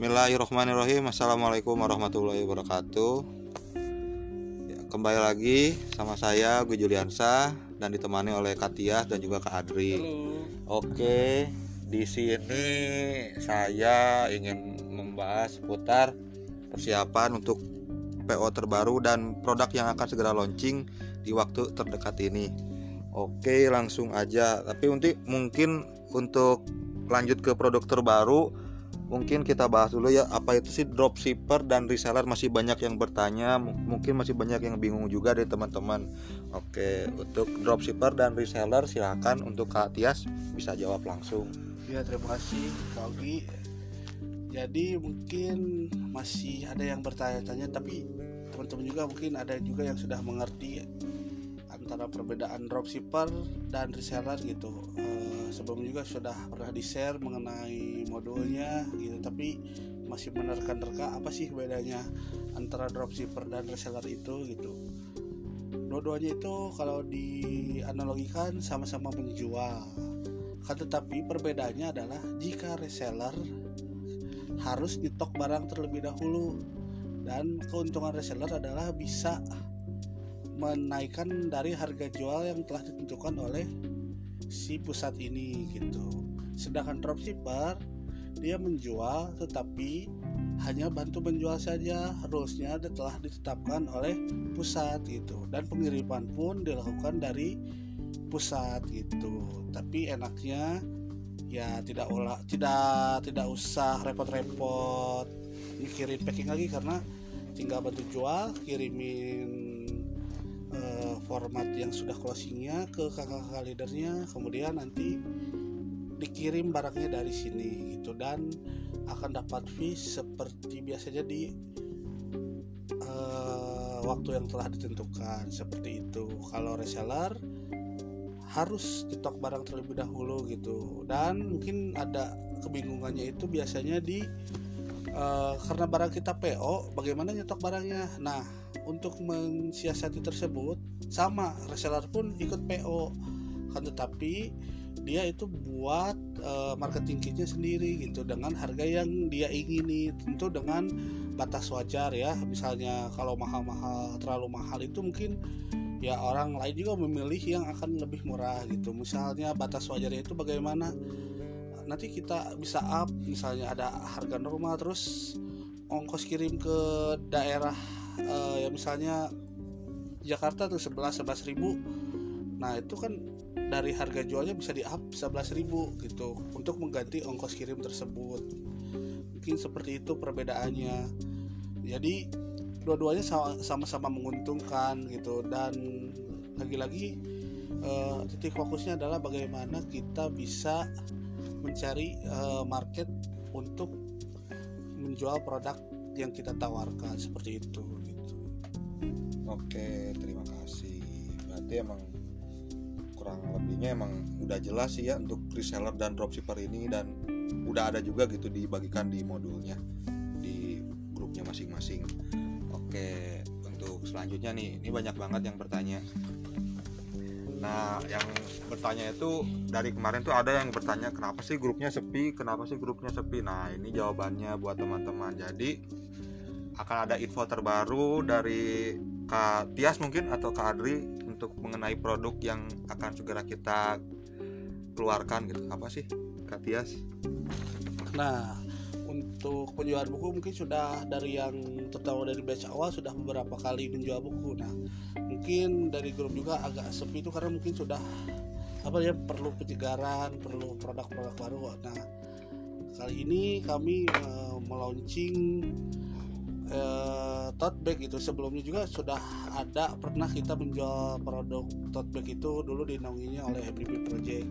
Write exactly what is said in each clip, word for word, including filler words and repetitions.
Bismillahirrahmanirrahim. Assalamualaikum warahmatullahi wabarakatuh. Ya, kembali lagi sama saya, gue Juliansa, dan ditemani oleh Kak Tia dan juga Kak Adri. Halo. Oke, di sini saya ingin membahas seputar persiapan untuk P O terbaru dan produk yang akan segera launching di waktu terdekat ini. Oke, langsung aja. Tapi nanti mungkin untuk lanjut ke produk terbaru, mungkin kita bahas dulu ya, apa itu sih dropshipper dan reseller. Masih banyak yang bertanya, mungkin masih banyak yang bingung juga dari teman-teman. Oke, untuk dropshipper dan reseller silakan untuk Kak Tias bisa jawab langsung. Ya, terima kasih Kak Ogi. Jadi mungkin masih ada yang bertanya-tanya, tapi teman-teman juga mungkin ada juga yang sudah mengerti antara perbedaan dropshipper dan reseller gitu. Sebelumnya juga sudah pernah di-share mengenai modulnya gitu, tapi masih menerka-nerka apa sih bedanya antara dropshipper dan reseller itu gitu. Dua-duanya itu kalau dianalogikan sama-sama menjual, kan, tetapi perbedaannya adalah jika reseller harus nyetok barang terlebih dahulu, dan keuntungan reseller adalah bisa menaikkan dari harga jual yang telah ditentukan oleh si pusat ini gitu. Sedangkan dropshipper dia menjual, tetapi hanya bantu menjual saja, rulesnya telah ditetapkan oleh pusat gitu, dan pengiriman pun dilakukan dari pusat gitu. Tapi enaknya ya tidak olah, tidak tidak usah repot-repot mikirin packing lagi, karena tinggal bantu jual, kirimin format yang sudah closingnya ke kakak-kakak leadernya, kemudian nanti dikirim barangnya dari sini gitu, dan akan dapat fee seperti biasanya di uh, waktu yang telah ditentukan seperti itu. Kalau reseller harus stok barang terlebih dahulu gitu, dan mungkin ada kebingungannya itu biasanya di uh, karena barang kita P O, bagaimana nyetok barangnya. Nah, untuk mensiasati tersebut, sama reseller pun ikut P O kan, tetapi dia itu buat e, marketing kitnya sendiri gitu, dengan harga yang dia ingini, tentu dengan batas wajar ya. Misalnya kalau mahal-mahal, terlalu mahal itu mungkin ya orang lain juga memilih yang akan lebih murah gitu. Misalnya batas wajarnya itu bagaimana, nanti kita bisa up, misalnya ada harga normal, terus ongkos kirim ke daerah Uh, ya misalnya Jakarta tuh sebelas ribu. Nah, itu kan dari harga jualnya bisa di up sebelas ribu gitu, untuk mengganti ongkos kirim tersebut. Mungkin seperti itu perbedaannya. Jadi dua-duanya sama-sama menguntungkan gitu, dan lagi-lagi uh, titik fokusnya adalah bagaimana kita bisa mencari uh, market untuk menjual produk yang kita tawarkan seperti itu gitu. Oke, terima kasih. Berarti emang kurang lebihnya emang udah jelas sih ya untuk reseller dan dropshipper ini, dan udah ada juga gitu dibagikan di modulnya di grupnya masing-masing. Oke, untuk selanjutnya nih, ini banyak banget yang bertanya. Nah, yang bertanya itu dari kemarin tuh ada yang bertanya, kenapa sih grupnya sepi, kenapa sih grupnya sepi. Nah, ini jawabannya buat teman-teman. Jadi akan ada info terbaru dari Kak Tias mungkin atau Kak Adri untuk mengenai produk yang akan segera kita keluarkan gitu. Apa sih Kak Tias? Nah, untuk penjualan buku mungkin sudah dari yang tertawa dari batch awal sudah beberapa kali menjual buku. Nah, mungkin dari grup juga agak sepi itu karena mungkin sudah apa ya, perlu penyegaran, perlu produk-produk baru. Nah, kali ini kami e, melaunching e, tote bag itu. Sebelumnya juga sudah ada pernah kita menjual produk tote bag itu, dulu dinaunginya oleh Happy Bee Project.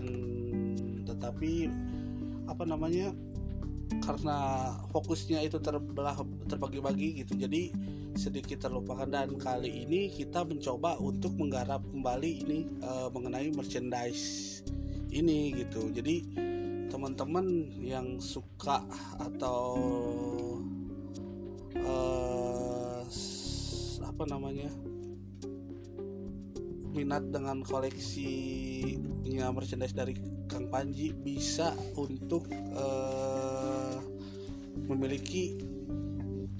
Hmm, tetapi apa namanya? karena fokusnya itu terbelah terbagi-bagi gitu, jadi sedikit terlupakan. Dan kali ini kita mencoba untuk menggarap kembali ini e, mengenai merchandise ini gitu. Jadi teman-teman yang suka atau e, apa namanya minat dengan koleksinya merchandise dari Kang Panji, bisa untuk e, memiliki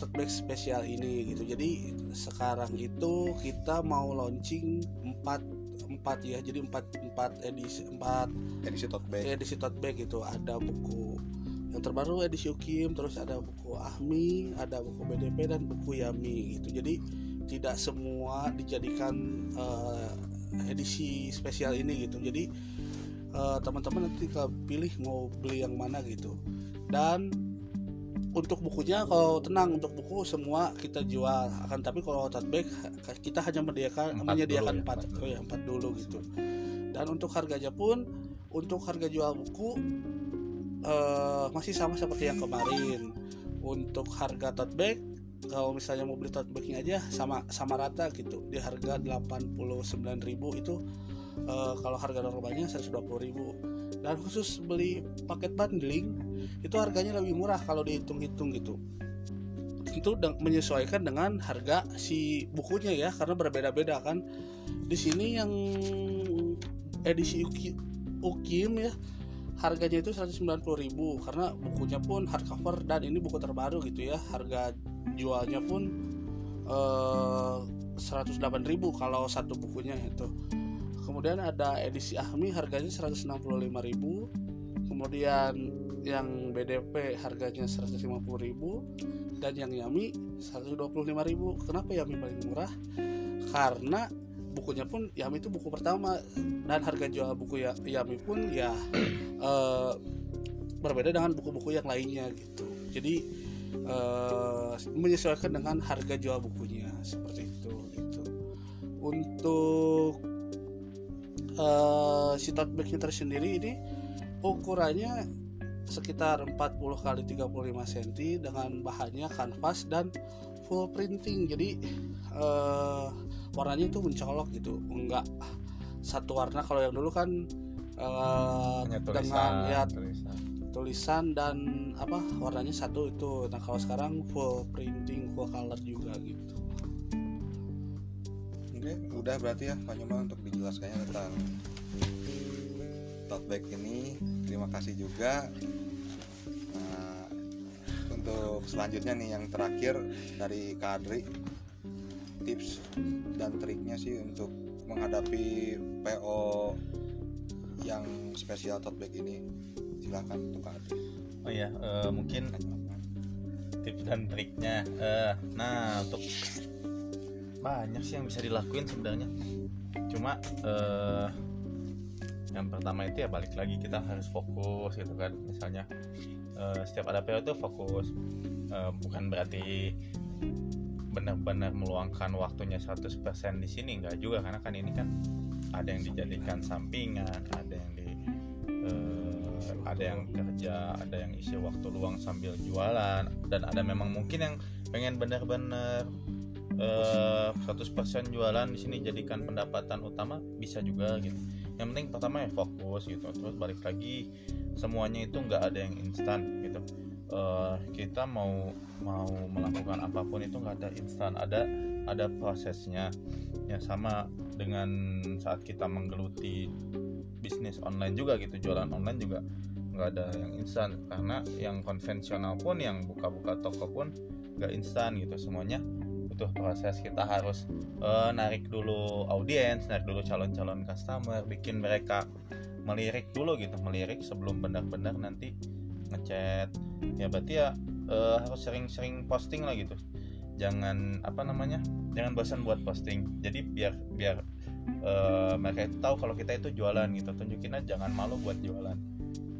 tote bag spesial ini gitu. Jadi sekarang itu kita mau launching empat empat ya. Jadi empat empat edisi empat edisi tote bag. Edisi tote bag gitu. Ada buku yang terbaru edisi Ukim, terus ada buku Ahmi, ada buku B D P dan buku Yami gitu. Jadi tidak semua dijadikan uh, edisi spesial ini gitu. Jadi uh, teman-teman nanti pilih mau beli yang mana gitu. Dan untuk bukunya kalau tenang, untuk buku semua kita jual. Akan tapi kalau tote bag kita hanya menyediakan menyediakan empat, oh ya empat dulu gitu. Dan untuk harganya pun untuk harga jual buku Uh, masih sama seperti yang kemarin. Untuk harga tote bag, kalau misalnya mau beli tote bagnya aja sama sama rata gitu. Di harga delapan puluh sembilan ribu itu uh, kalau harga normalnya seratus dua puluh ribu. Dan khusus beli paket bundling itu harganya lebih murah kalau dihitung-hitung gitu. Itu de- menyesuaikan dengan harga si bukunya ya, karena berbeda-beda kan. Di sini yang edisi Ukim ya, harganya itu seratus sembilan puluh ribu karena bukunya pun hardcover dan ini buku terbaru gitu ya. Harga jualnya pun eh, seratus delapan ribu kalau satu bukunya itu. Kemudian ada edisi Ahmi harganya seratus enam puluh lima ribu. Kemudian yang B D P harganya seratus lima puluh ribu dan yang Yami seratus dua puluh lima ribu. Kenapa Yami paling murah? Karena bukunya pun Yami itu buku pertama dan harga jual buku ya, Yami pun ya e, berbeda dengan buku-buku yang lainnya gitu. Jadi e, menyesuaikan dengan harga jual bukunya seperti itu gitu. Untuk e, si tote bagnya tersendiri ini ukurannya sekitar empat puluh kali tiga puluh lima sentimeter dengan bahannya kanvas dan full printing. Jadi e, warnanya itu mencolok gitu, enggak satu warna. Kalau yang dulu kan uh, tulisan, dengan ya, tulisan. tulisan dan apa warnanya satu itu. Nah kalau sekarang full printing, full color juga gitu. Oke, udah berarti ya Pak Nyoman untuk dijelaskannya tentang tote bag ini. Terima kasih juga. Nah, untuk selanjutnya nih yang terakhir dari Kak Adri, tips dan triknya sih untuk menghadapi P O yang spesial tote bag ini, silahkan untuk Kak Adri. Oh ya, uh, mungkin tips dan triknya. Uh, nah untuk banyak sih yang bisa dilakuin sebenarnya. Cuma uh, yang pertama itu ya balik lagi kita harus fokus gitu kan. Misalnya uh, setiap ada P O itu fokus, uh, bukan berarti benar-benar meluangkan waktunya seratus persen di sini, enggak juga, karena kan ini kan ada yang dijadikan sampingan, ada yang di eh, ada yang kerja, ada yang isi waktu luang sambil jualan, dan ada memang mungkin yang pengen benar-benar eh, seratus persen jualan di sini jadikan pendapatan utama, bisa juga gitu. Yang penting pertama ya fokus gitu. Terus balik lagi semuanya itu enggak ada yang instan gitu. Uh, kita mau mau melakukan apapun itu nggak ada instan, ada ada prosesnya ya, sama dengan saat kita menggeluti bisnis online juga gitu, jualan online juga nggak ada yang instan, karena yang konvensional pun, yang buka-buka toko pun nggak instan gitu, semuanya butuh proses. Kita harus uh, narik dulu audiens, narik dulu calon-calon customer, bikin mereka melirik dulu gitu, melirik sebelum benar-benar nanti ngechat ya. Berarti ya uh, harus sering-sering posting lah gitu, jangan apa namanya jangan bosan buat posting. Jadi biar biar uh, mereka itu tahu kalau kita itu jualan gitu, tunjukin aja, jangan malu buat jualan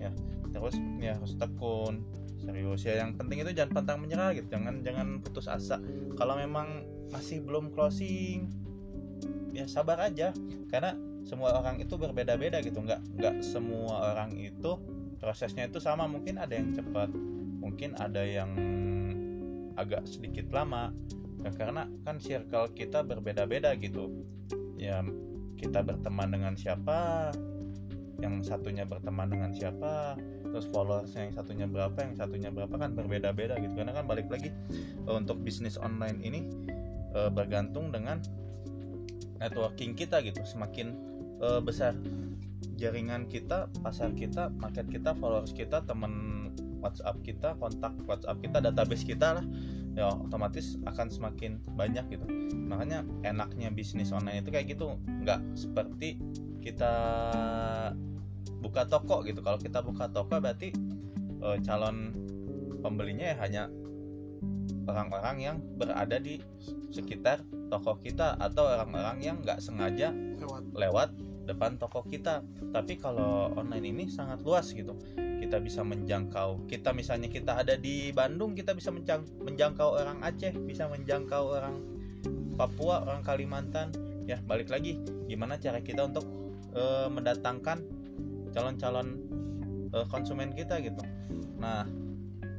ya. Terus ya harus tekun, serius ya. Yang penting itu jangan pantang menyerah gitu, jangan jangan putus asa. Kalau memang masih belum closing ya sabar aja, karena semua orang itu berbeda-beda gitu, nggak nggak semua orang itu prosesnya itu sama. Mungkin ada yang cepat, mungkin ada yang agak sedikit lama ya, karena kan circle kita berbeda-beda gitu ya. Kita berteman dengan siapa, yang satunya berteman dengan siapa, terus followersnya yang satunya berapa, yang satunya berapa, kan berbeda-beda gitu. Karena kan balik lagi untuk bisnis online ini bergantung dengan networking kita gitu, semakin besar jaringan kita, pasar kita, market kita, followers kita, teman WhatsApp kita, kontak WhatsApp kita, database kita lah, ya otomatis akan semakin banyak gitu. Makanya enaknya bisnis online itu kayak gitu, nggak seperti kita buka toko gitu. Kalau kita buka toko berarti e, calon pembelinya ya hanya orang-orang yang berada di sekitar toko kita atau orang-orang yang nggak sengaja lewat. lewat depan toko kita. Tapi kalau online ini sangat luas gitu. Kita bisa menjangkau, kita misalnya kita ada di Bandung, kita bisa menjangkau orang Aceh, bisa menjangkau orang Papua, orang Kalimantan. Ya balik lagi, gimana cara kita untuk e, mendatangkan calon-calon e, konsumen kita gitu. Nah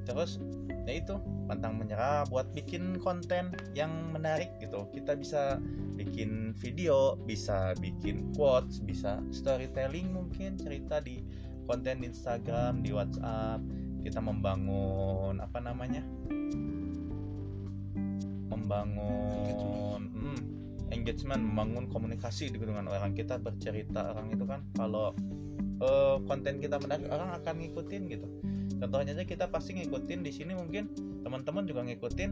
terus ya itu, pantang menyerah buat bikin konten yang menarik gitu. Kita bisa bikin video, bisa bikin quotes, bisa storytelling, mungkin cerita di konten di Instagram, di WhatsApp. Kita membangun apa namanya? Membangun hmm, engagement, membangun komunikasi dengan orang. Kita bercerita, orang itu kan kalau uh, konten kita menarik, orang akan ngikutin gitu. Contohnya aja kita pasti ngikutin di sini, mungkin teman-teman juga ngikutin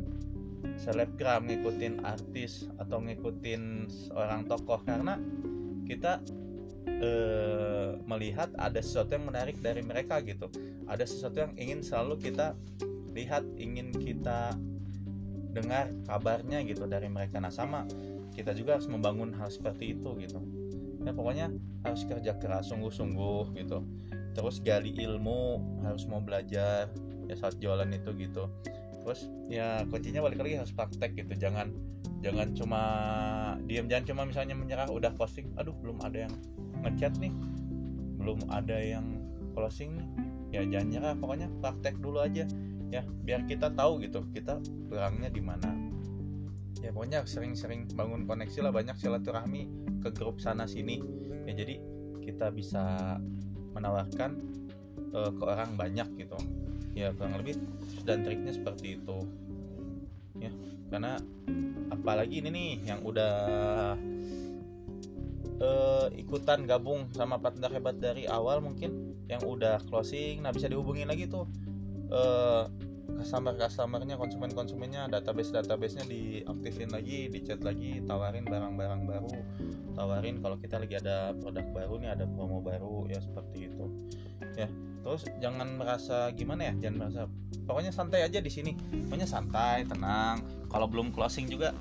selebgram, ngikutin artis atau ngikutin orang tokoh karena kita e, melihat ada sesuatu yang menarik dari mereka gitu. Ada sesuatu yang ingin selalu kita lihat, ingin kita dengar kabarnya gitu dari mereka. Nah sama, kita juga harus membangun hal seperti itu gitu. Ya pokoknya harus kerja keras, sungguh-sungguh gitu. Terus gali ilmu, harus mau belajar ya saat jualan itu gitu. Terus ya kuncinya balik lagi harus praktek gitu. Jangan jangan cuma diam, jangan cuma misalnya menyerah udah posting, aduh belum ada yang ngechat nih, belum ada yang closing nih. Ya jangan nyerah, pokoknya praktek dulu aja ya biar kita tahu gitu kita kurangnya di mana. Ya pokoknya sering-sering bangun koneksi lah, banyak silaturahmi ke grup sana sini. Ya jadi kita bisa menawarkan uh, ke orang banyak gitu ya, kurang lebih dan triknya seperti itu ya. Karena apalagi ini nih yang udah uh, ikutan gabung sama partner hebat dari awal, mungkin yang udah closing, nah bisa dihubungin lagi tuh uh, customer-customernya, konsumen-konsumennya, database-databasenya diaktifin lagi, dicat lagi, tawarin barang-barang baru, tawarin kalau kita lagi ada produk baru nih, ada promo baru ya seperti itu. Ya, terus jangan merasa gimana ya, jangan merasa. Pokoknya santai aja di sini. Pokoknya santai, tenang. Kalau belum closing juga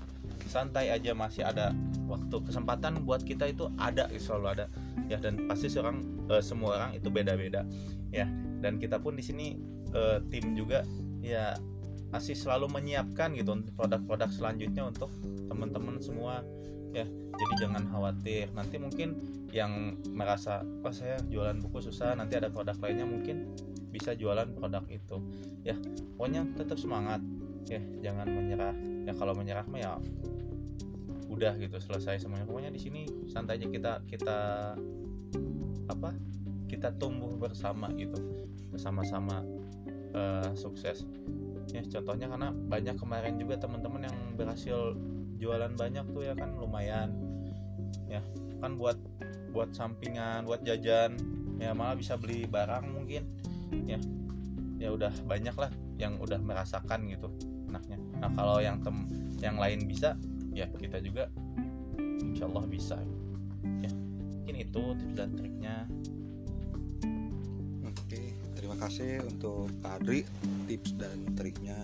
santai aja, masih ada waktu, kesempatan buat kita itu ada, selalu ada. Ya dan pasti seorang e, semua orang itu beda-beda. Ya, dan kita pun di sini e, tim juga ya masih selalu menyiapkan gitu untuk produk-produk selanjutnya untuk teman-teman semua ya. Jadi jangan khawatir, nanti mungkin yang merasa oh saya jualan buku susah, nanti ada produk lainnya mungkin bisa jualan produk itu ya. Pokoknya tetap semangat ya, jangan menyerah ya. Kalau menyerah mah ya udah gitu, selesai semuanya. Pokoknya di sini santai aja, kita kita apa kita tumbuh bersama gitu, bersama-sama Uh, sukses ya. Contohnya karena banyak kemarin juga teman-teman yang berhasil jualan banyak tuh ya kan lumayan ya kan, buat buat sampingan, buat jajan ya, malah bisa beli barang mungkin ya. Ya udah banyak lah yang udah merasakan gitu enaknya. Nah kalau yang tem yang lain bisa ya, kita juga insyaallah bisa ya. Mungkin itu tips dan triknya. Terima kasih untuk Kak Adri, tips dan triknya.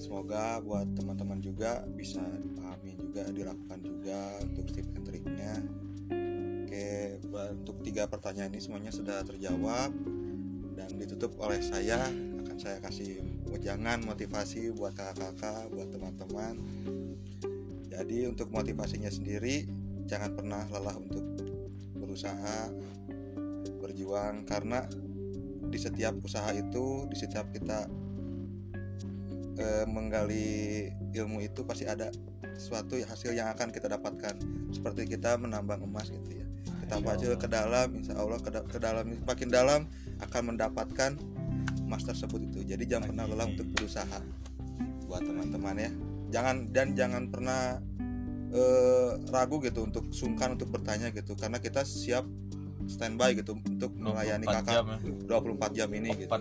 Semoga buat teman-teman juga bisa dipahami juga, dilakukan juga untuk tips dan triknya. Oke, untuk tiga pertanyaan ini semuanya sudah terjawab dan ditutup oleh saya. Akan saya kasih wejangan motivasi buat kakak-kakak, buat teman-teman. Jadi untuk motivasinya sendiri, jangan pernah lelah untuk berusaha, berjuang, karena di setiap usaha itu, di setiap kita e, menggali ilmu itu pasti ada sesuatu hasil yang akan kita dapatkan. Seperti kita menambang emas gitu ya. Kita pacul ke dalam, insya Allah ke, ke dalam, makin dalam akan mendapatkan emas tersebut itu. Jadi jangan pernah lelah untuk berusaha buat teman-teman ya. Jangan dan jangan pernah eh, ragu gitu, untuk sungkan untuk bertanya gitu, karena kita siap standby gitu untuk melayani kakak dua puluh empat jam ini gitu.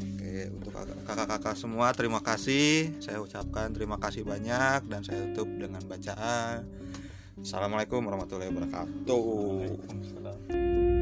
Oke, untuk kakak-kakak semua terima kasih, saya ucapkan terima kasih banyak dan saya tutup dengan bacaan Assalamualaikum warahmatullahi wabarakatuh.